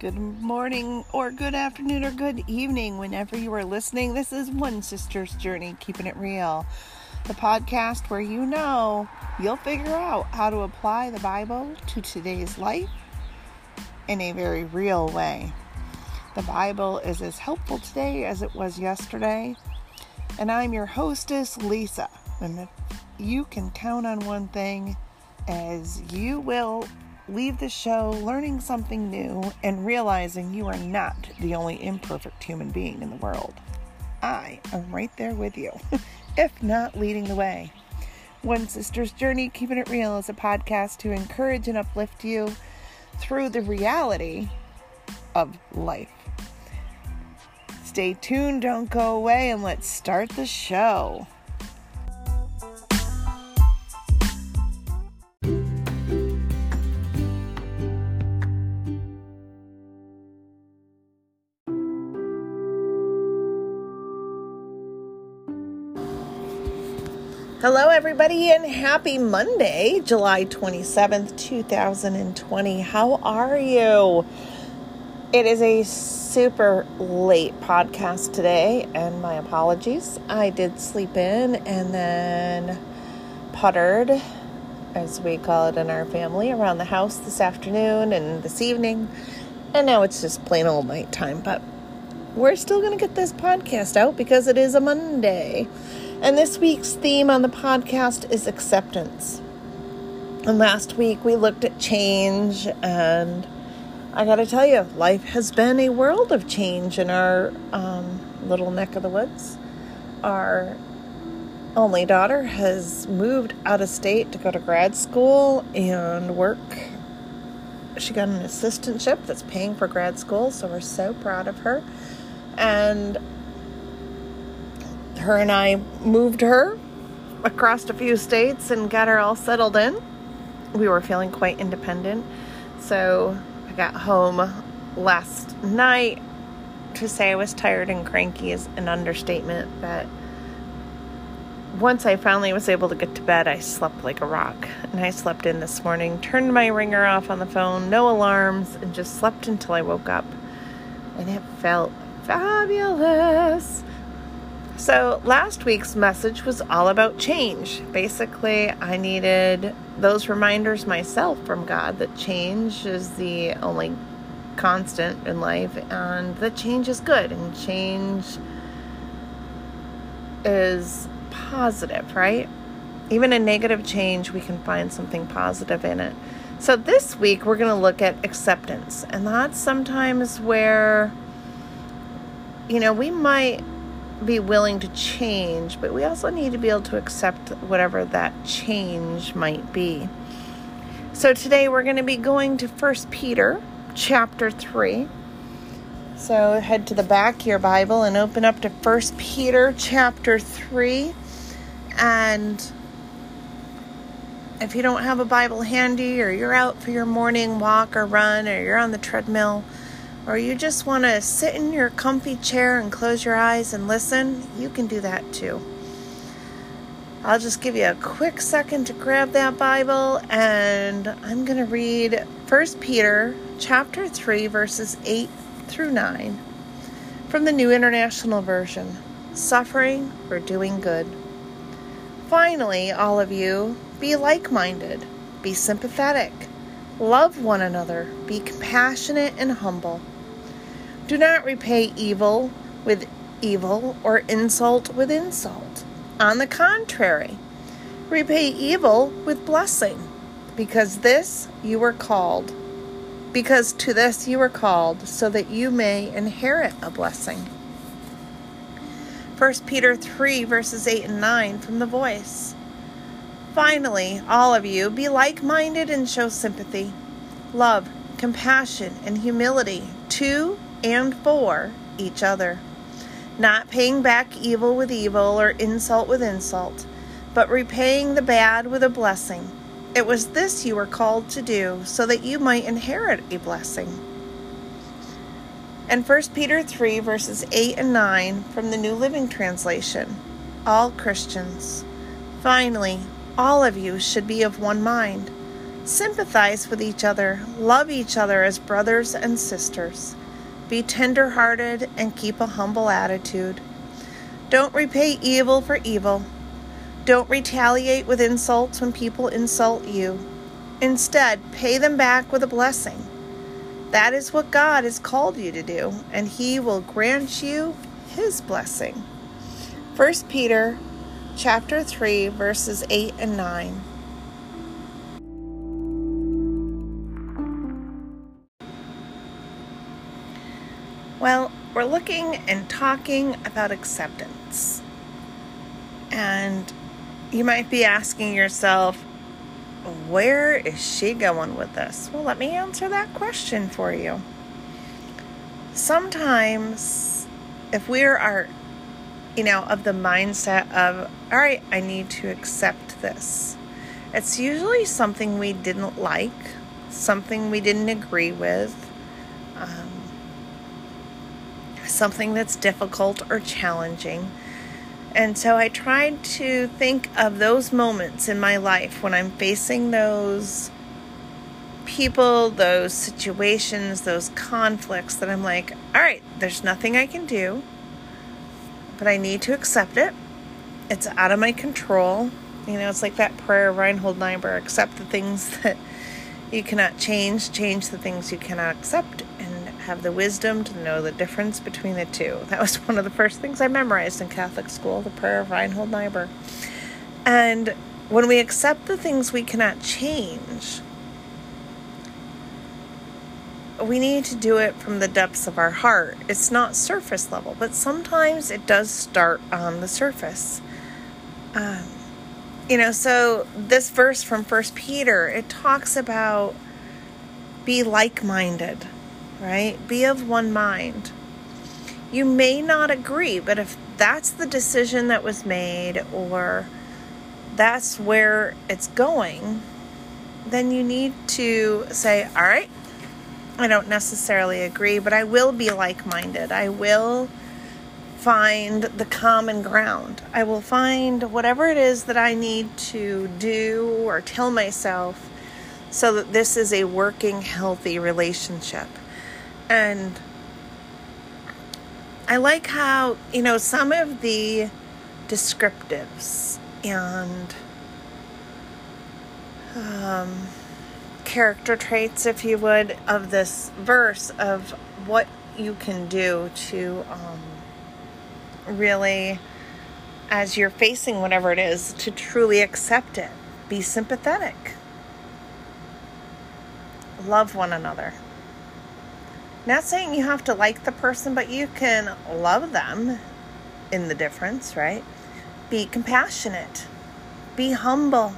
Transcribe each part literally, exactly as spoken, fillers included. Good morning or good afternoon or good evening whenever you are listening. This is One Sister's Journey, Keeping It Real, the podcast where you know you'll figure out how to apply the Bible to today's life in a very real way. The Bible is as helpful today as it was yesterday. And I'm your hostess, Lisa. And if you can count on one thing, as you will leave the show learning something new and realizing you are not the only imperfect human being in the world. I am right there with you, if not leading the way. One Sister's Journey, Keeping It Real is a podcast to encourage and uplift you through the reality of life. Stay tuned, don't go away, and let's start the show. Hello everybody and happy Monday, July twenty-seventh, twenty twenty. How are you? It is a super late podcast today and my apologies. I did sleep in and then puttered, as we call it in our family, around the house this afternoon and this evening. And now it's just plain old nighttime, but we're still going to get this podcast out because it is a Monday. And this week's theme on the podcast is acceptance. And last week we looked at change, and I got to tell you, life has been a world of change in our um, little neck of the woods. Our only daughter has moved out of state to go to grad school and work. She got an assistantship that's paying for grad school, so we're so proud of her. And her and I moved her across a few states and got her all settled in. We were feeling quite independent. So I got home last night. To say I was tired and cranky is an understatement, but once I finally was able to get to bed, I slept like a rock. And I slept in this morning, turned my ringer off on the phone, no alarms, and just slept until I woke up. And it felt fabulous. So last week's message was all about change. Basically, I needed those reminders myself from God that change is the only constant in life and that change is good and change is positive, right? Even a negative change, we can find something positive in it. So this week, we're going to look at acceptance. And that's sometimes where, you know, we might be willing to change, but we also need to be able to accept whatever that change might be. So today we're going to be going to First Peter chapter three. So head to the back of your Bible and open up to First Peter chapter three. And if you don't have a Bible handy, or you're out for your morning walk or run, or you're on the treadmill, or you just want to sit in your comfy chair and close your eyes and listen, you can do that too. I'll just give you a quick second to grab that Bible, and I'm going to read First Peter chapter three, verses eight through nine from the New International Version. Suffering or doing good. Finally, all of you, be like-minded, be sympathetic, love one another, be compassionate and humble. Do not repay evil with evil or insult with insult. On the contrary, repay evil with blessing, because this you were called, because to this you were called, so that you may inherit a blessing. First Peter three, verses eight and nine from The Voice. Finally, all of you, be like-minded and show sympathy, love, compassion, and humility to and for each other, not paying back evil with evil or insult with insult, but repaying the bad with a blessing. It was this you were called to do, so that you might inherit a blessing. And First Peter three, verses eight and nine from the New Living Translation. All Christians, finally, all of you should be of one mind. Sympathize with each other, love each other as brothers and sisters. Be tender-hearted and keep a humble attitude. Don't repay evil for evil. Don't retaliate with insults when people insult you. Instead, pay them back with a blessing. That is what God has called you to do, and He will grant you His blessing. First Peter chapter three, verses eight and nine. Well, we're looking and talking about acceptance. And you might be asking yourself, where is she going with this? Well, let me answer that question for you. Sometimes if we are, you know, of the mindset of, all right, I need to accept this, it's usually something we didn't like, something we didn't agree with, um, something that's difficult or challenging. And so I tried to think of those moments in my life when I'm facing those people, those situations, those conflicts that I'm like, all right, there's nothing I can do, but I need to accept it. It's out of my control. You know, it's like that prayer of Reinhold Niebuhr, accept the things that you cannot change, change the things you cannot accept, have the wisdom to know the difference between the two. That was one of the first things I memorized in Catholic school, the prayer of Reinhold Niebuhr. And when we accept the things we cannot change, we need to do it from the depths of our heart. It's not surface level, but sometimes it does start on the surface. Um, you know, so this verse from First Peter, it talks about be like-minded. Right? Be of one mind. You may not agree, but if that's the decision that was made or that's where it's going, then you need to say, all right, I don't necessarily agree, but I will be like-minded. I will find the common ground. I will find whatever it is that I need to do or tell myself so that this is a working, healthy relationship. And I like how, you know, some of the descriptives and um, character traits, if you would, of this verse of what you can do to um, really, as you're facing whatever it is, to truly accept it. Be sympathetic. Love one another. Not saying you have to like the person, but you can love them in the difference, right? Be compassionate. Be humble.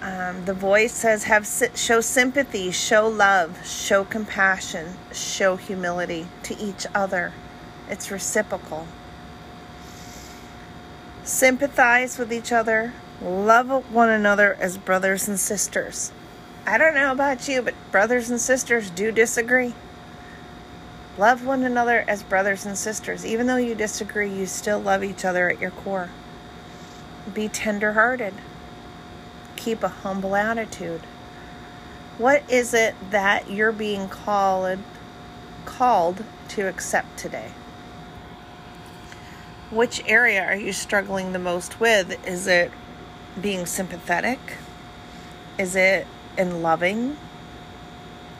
Um, the Voice says, "Have show sympathy, show love, show compassion, show humility to each other." It's reciprocal. Sympathize with each other. Love one another as brothers and sisters. I don't know about you, but brothers and sisters do disagree. Love one another as brothers and sisters. Even though you disagree, you still love each other at your core. Be tender-hearted. Keep a humble attitude. What is it that you're being called, called to accept today? Which area are you struggling the most with? Is it being sympathetic? Is it in loving?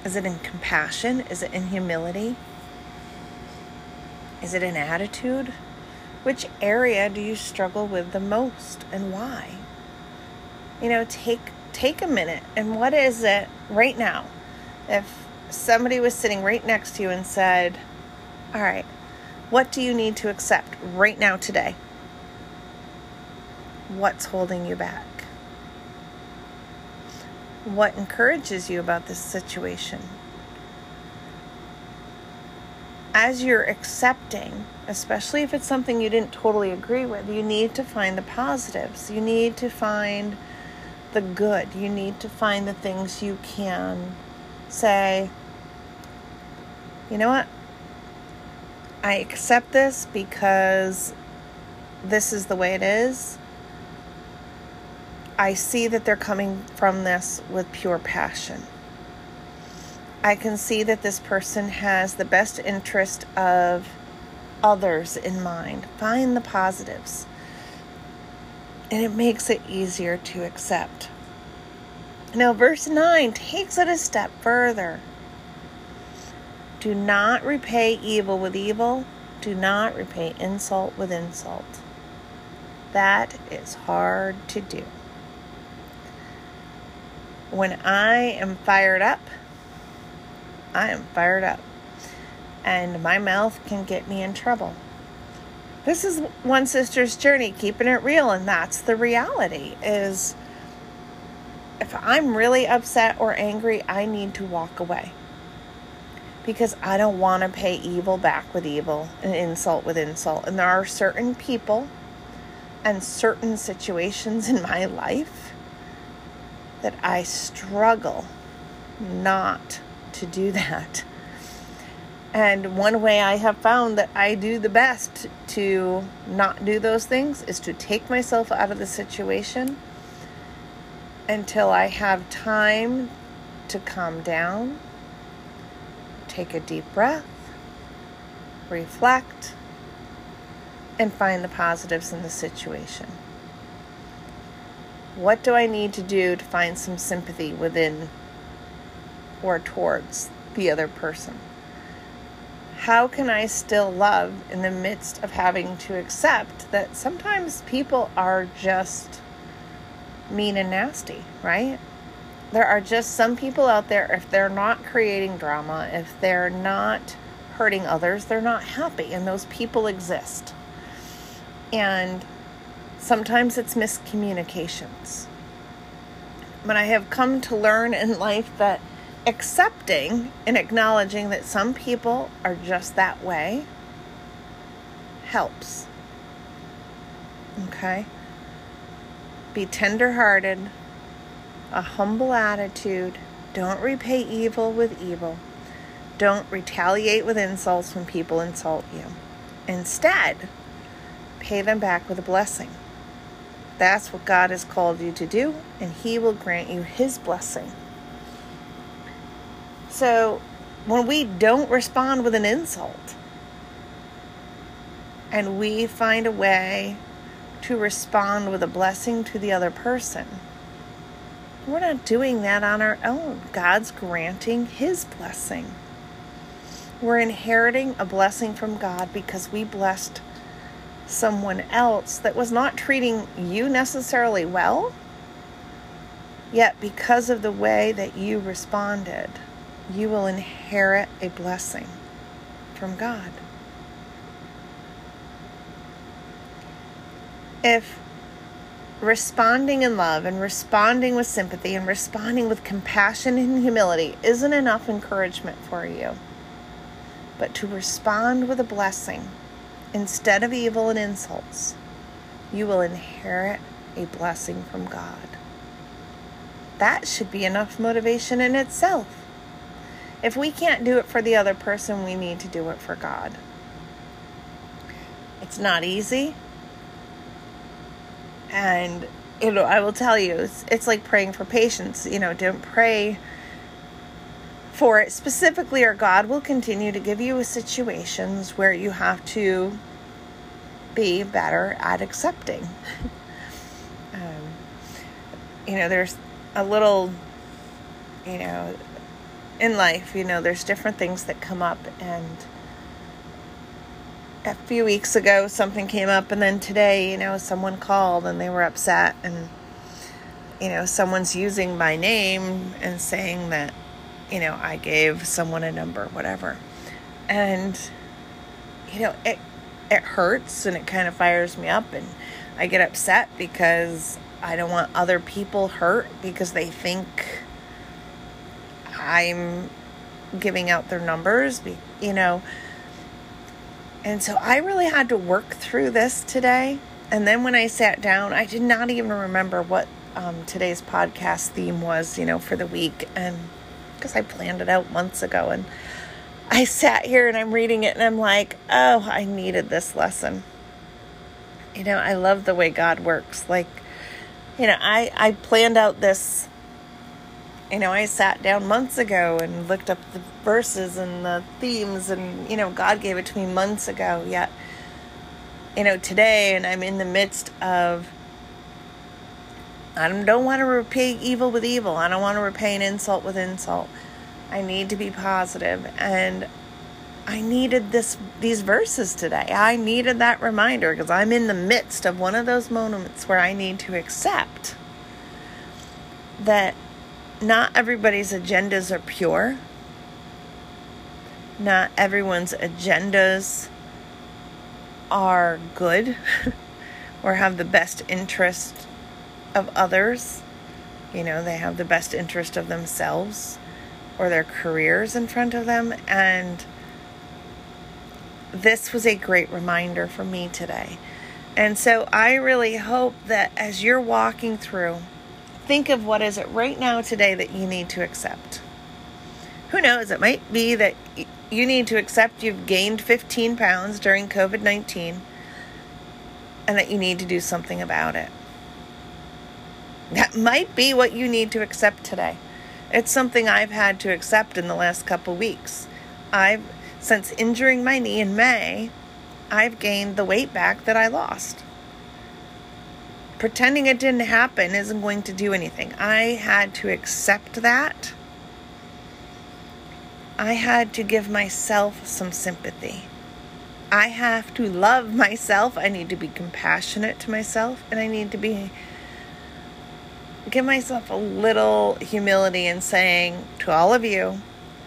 Is it in compassion? Is it in humility? Is it in attitude? Which area do you struggle with the most and why? You know, take take a minute. And what is it right now? If somebody was sitting right next to you and said, all right, what do you need to accept right now today? What's holding you back? What encourages you about this situation? As you're accepting, especially if it's something you didn't totally agree with, you need to find the positives. You need to find the good. You need to find the things you can say, you know what? I accept this because this is the way it is. I see that they're coming from this with pure passion. I can see that this person has the best interest of others in mind. Find the positives. And it makes it easier to accept. Now, verse nine takes it a step further. Do not repay evil with evil. Do not repay insult with insult. That is hard to do. When I am fired up, I am fired up. And my mouth can get me in trouble. This is One Sister's Journey, keeping it real. And that's the reality is if I'm really upset or angry, I need to walk away. Because I don't want to pay evil back with evil and insult with insult. And there are certain people and certain situations in my life that I struggle not to do that. And one way I have found that I do the best to not do those things is to take myself out of the situation until I have time to calm down, take a deep breath, reflect, and find the positives in the situation. What do I need to do to find some sympathy within or towards the other person? How can I still love in the midst of having to accept that sometimes people are just mean and nasty, right? There are just some people out there, if they're not creating drama, if they're not hurting others, they're not happy, and those people exist. And sometimes it's miscommunications. But I have come to learn in life that accepting and acknowledging that some people are just that way helps. Okay? Be tender-hearted, a humble attitude. Don't repay evil with evil. Don't retaliate with insults when people insult you. Instead, pay them back with a blessing. That's what God has called you to do, and He will grant you His blessing. So when we don't respond with an insult and we find a way to respond with a blessing to the other person, we're not doing that on our own. God's granting His blessing. We're inheriting a blessing from God because we blessed someone else that was not treating you necessarily well, yet because of the way that you responded, you will inherit a blessing from God. If responding in love and responding with sympathy and responding with compassion and humility isn't enough encouragement for you, but to respond with a blessing instead of evil and insults, you will inherit a blessing from God. That should be enough motivation in itself. If we can't do it for the other person, we need to do it for God. It's not easy. And, you know, I will tell you, it's, it's like praying for patience. You know, don't pray for it specifically, or God will continue to give you situations where you have to be better at accepting. um, you know, there's a little, you know, in life, you know, there's different things that come up. And a few weeks ago, something came up. And then today, you know, someone called and they were upset. And, you know, someone's using my name and saying that, you know, I gave someone a number, whatever. And, you know, it it hurts and it kind of fires me up. And I get upset because I don't want other people hurt because they think I'm giving out their numbers, you know. And so I really had to work through this today. And then when I sat down, I did not even remember what um, today's podcast theme was, you know, for the week. And because I planned it out months ago, and I sat here and I'm reading it and I'm like, oh, I needed this lesson. You know, I love the way God works. Like, you know, I, I planned out this, you know, I sat down months ago and looked up the verses and the themes, and, you know, God gave it to me months ago, yet, you know, today, and I'm in the midst of, I don't want to repay evil with evil. I don't want to repay an insult with insult. I need to be positive. And I needed this, these verses today. I needed that reminder because I'm in the midst of one of those moments where I need to accept that not everybody's agendas are pure. Not everyone's agendas are good or have the best interest of others. You know, they have the best interest of themselves or their careers in front of them. And this was a great reminder for me today. And so I really hope that as you're walking through, think of what is it right now today that you need to accept. Who knows? It might be that you need to accept you've gained fifteen pounds during covid nineteen and that you need to do something about it. That might be what you need to accept today. It's something I've had to accept in the last couple weeks. I've Since injuring my knee in May, I've gained the weight back that I lost. Pretending it didn't happen isn't going to do anything. I had to accept that. I had to give myself some sympathy. I have to love myself. I need to be compassionate to myself, and I need to be give myself a little humility in saying to all of you,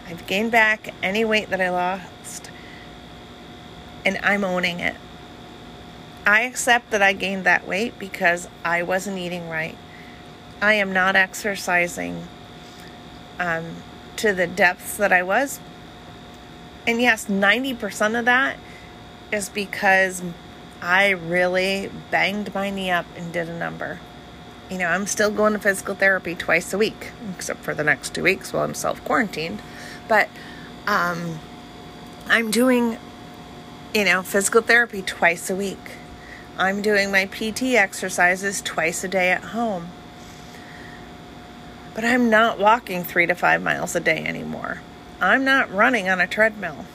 I've gained back any weight that I lost, and I'm owning it. I accept that I gained that weight because I wasn't eating right. I am not exercising um, to the depths that I was. And yes, ninety percent of that is because I really banged my knee up and did a number. You know, I'm still going to physical therapy twice a week, except for the next two weeks while I'm self-quarantined. But um, I'm doing, you know, physical therapy twice a week. I'm doing my P T exercises twice a day at home. But I'm not walking three to five miles a day anymore. I'm not running on a treadmill.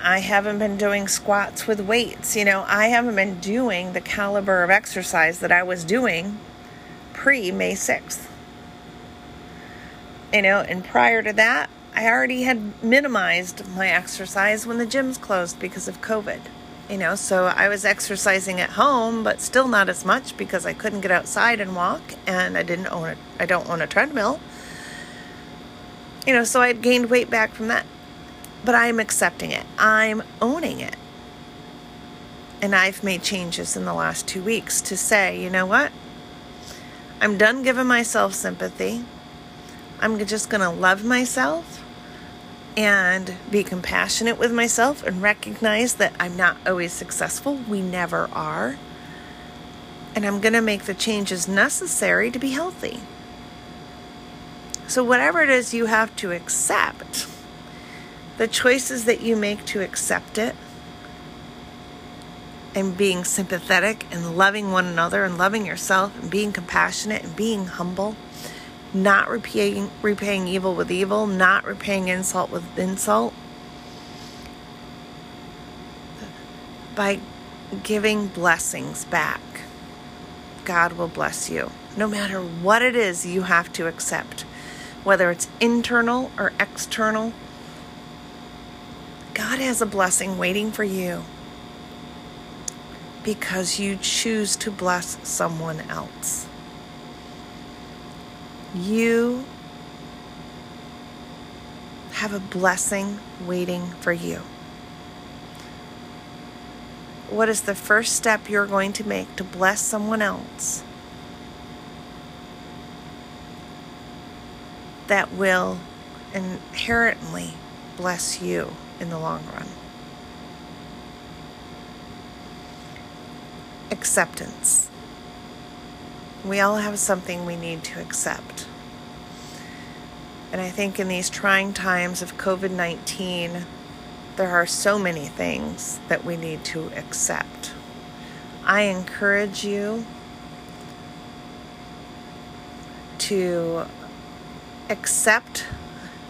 I haven't been doing squats with weights. You know, I haven't been doing the caliber of exercise that I was doing pre-May sixth. You know, and prior to that, I already had minimized my exercise when the gyms closed because of COVID. You know, so I was exercising at home, but still not as much because I couldn't get outside and walk, and I didn't own a, I don't own a treadmill. You know, so I had gained weight back from that. But I'm accepting it. I'm owning it. And I've made changes in the last two weeks to say, you know what? I'm done giving myself sympathy. I'm just going to love myself and be compassionate with myself and recognize that I'm not always successful. We never are. And I'm going to make the changes necessary to be healthy. So whatever it is you have to accept, the choices that you make to accept it and being sympathetic and loving one another and loving yourself and being compassionate and being humble, not repaying, repaying evil with evil, not repaying insult with insult, by giving blessings back, God will bless you. No matter what it is you have to accept, whether it's internal or external, God has a blessing waiting for you because you choose to bless someone else. You have a blessing waiting for you. What is the first step you're going to make to bless someone else that will inherently bless you in the long run? Acceptance. We all have something we need to accept. And I think in these trying times of covid nineteen, there are so many things that we need to accept. I encourage you to accept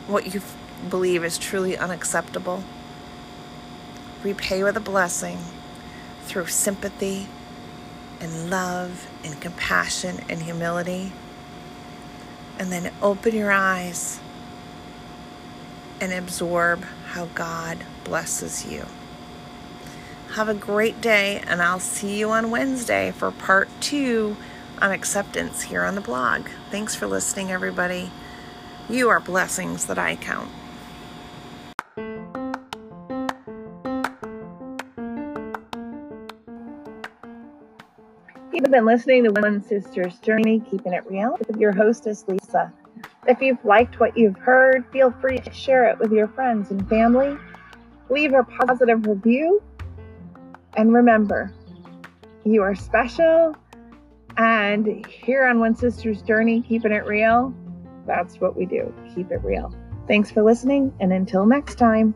what you believe is truly unacceptable. Repay with a blessing through sympathy and love and compassion and humility. And then open your eyes and absorb how God blesses you. Have a great day, and I'll see you on Wednesday for part two on acceptance here on the blog. Thanks for listening, everybody. You are blessings that I count. You've been listening to One Sister's Journey, Keeping It Real, with your hostess, Lisa. If you've liked what you've heard, feel free to share it with your friends and family. Leave a positive review. And remember, you are special. And here on One Sister's Journey, Keeping It Real, that's what we do. Keep it real. Thanks for listening. And until next time.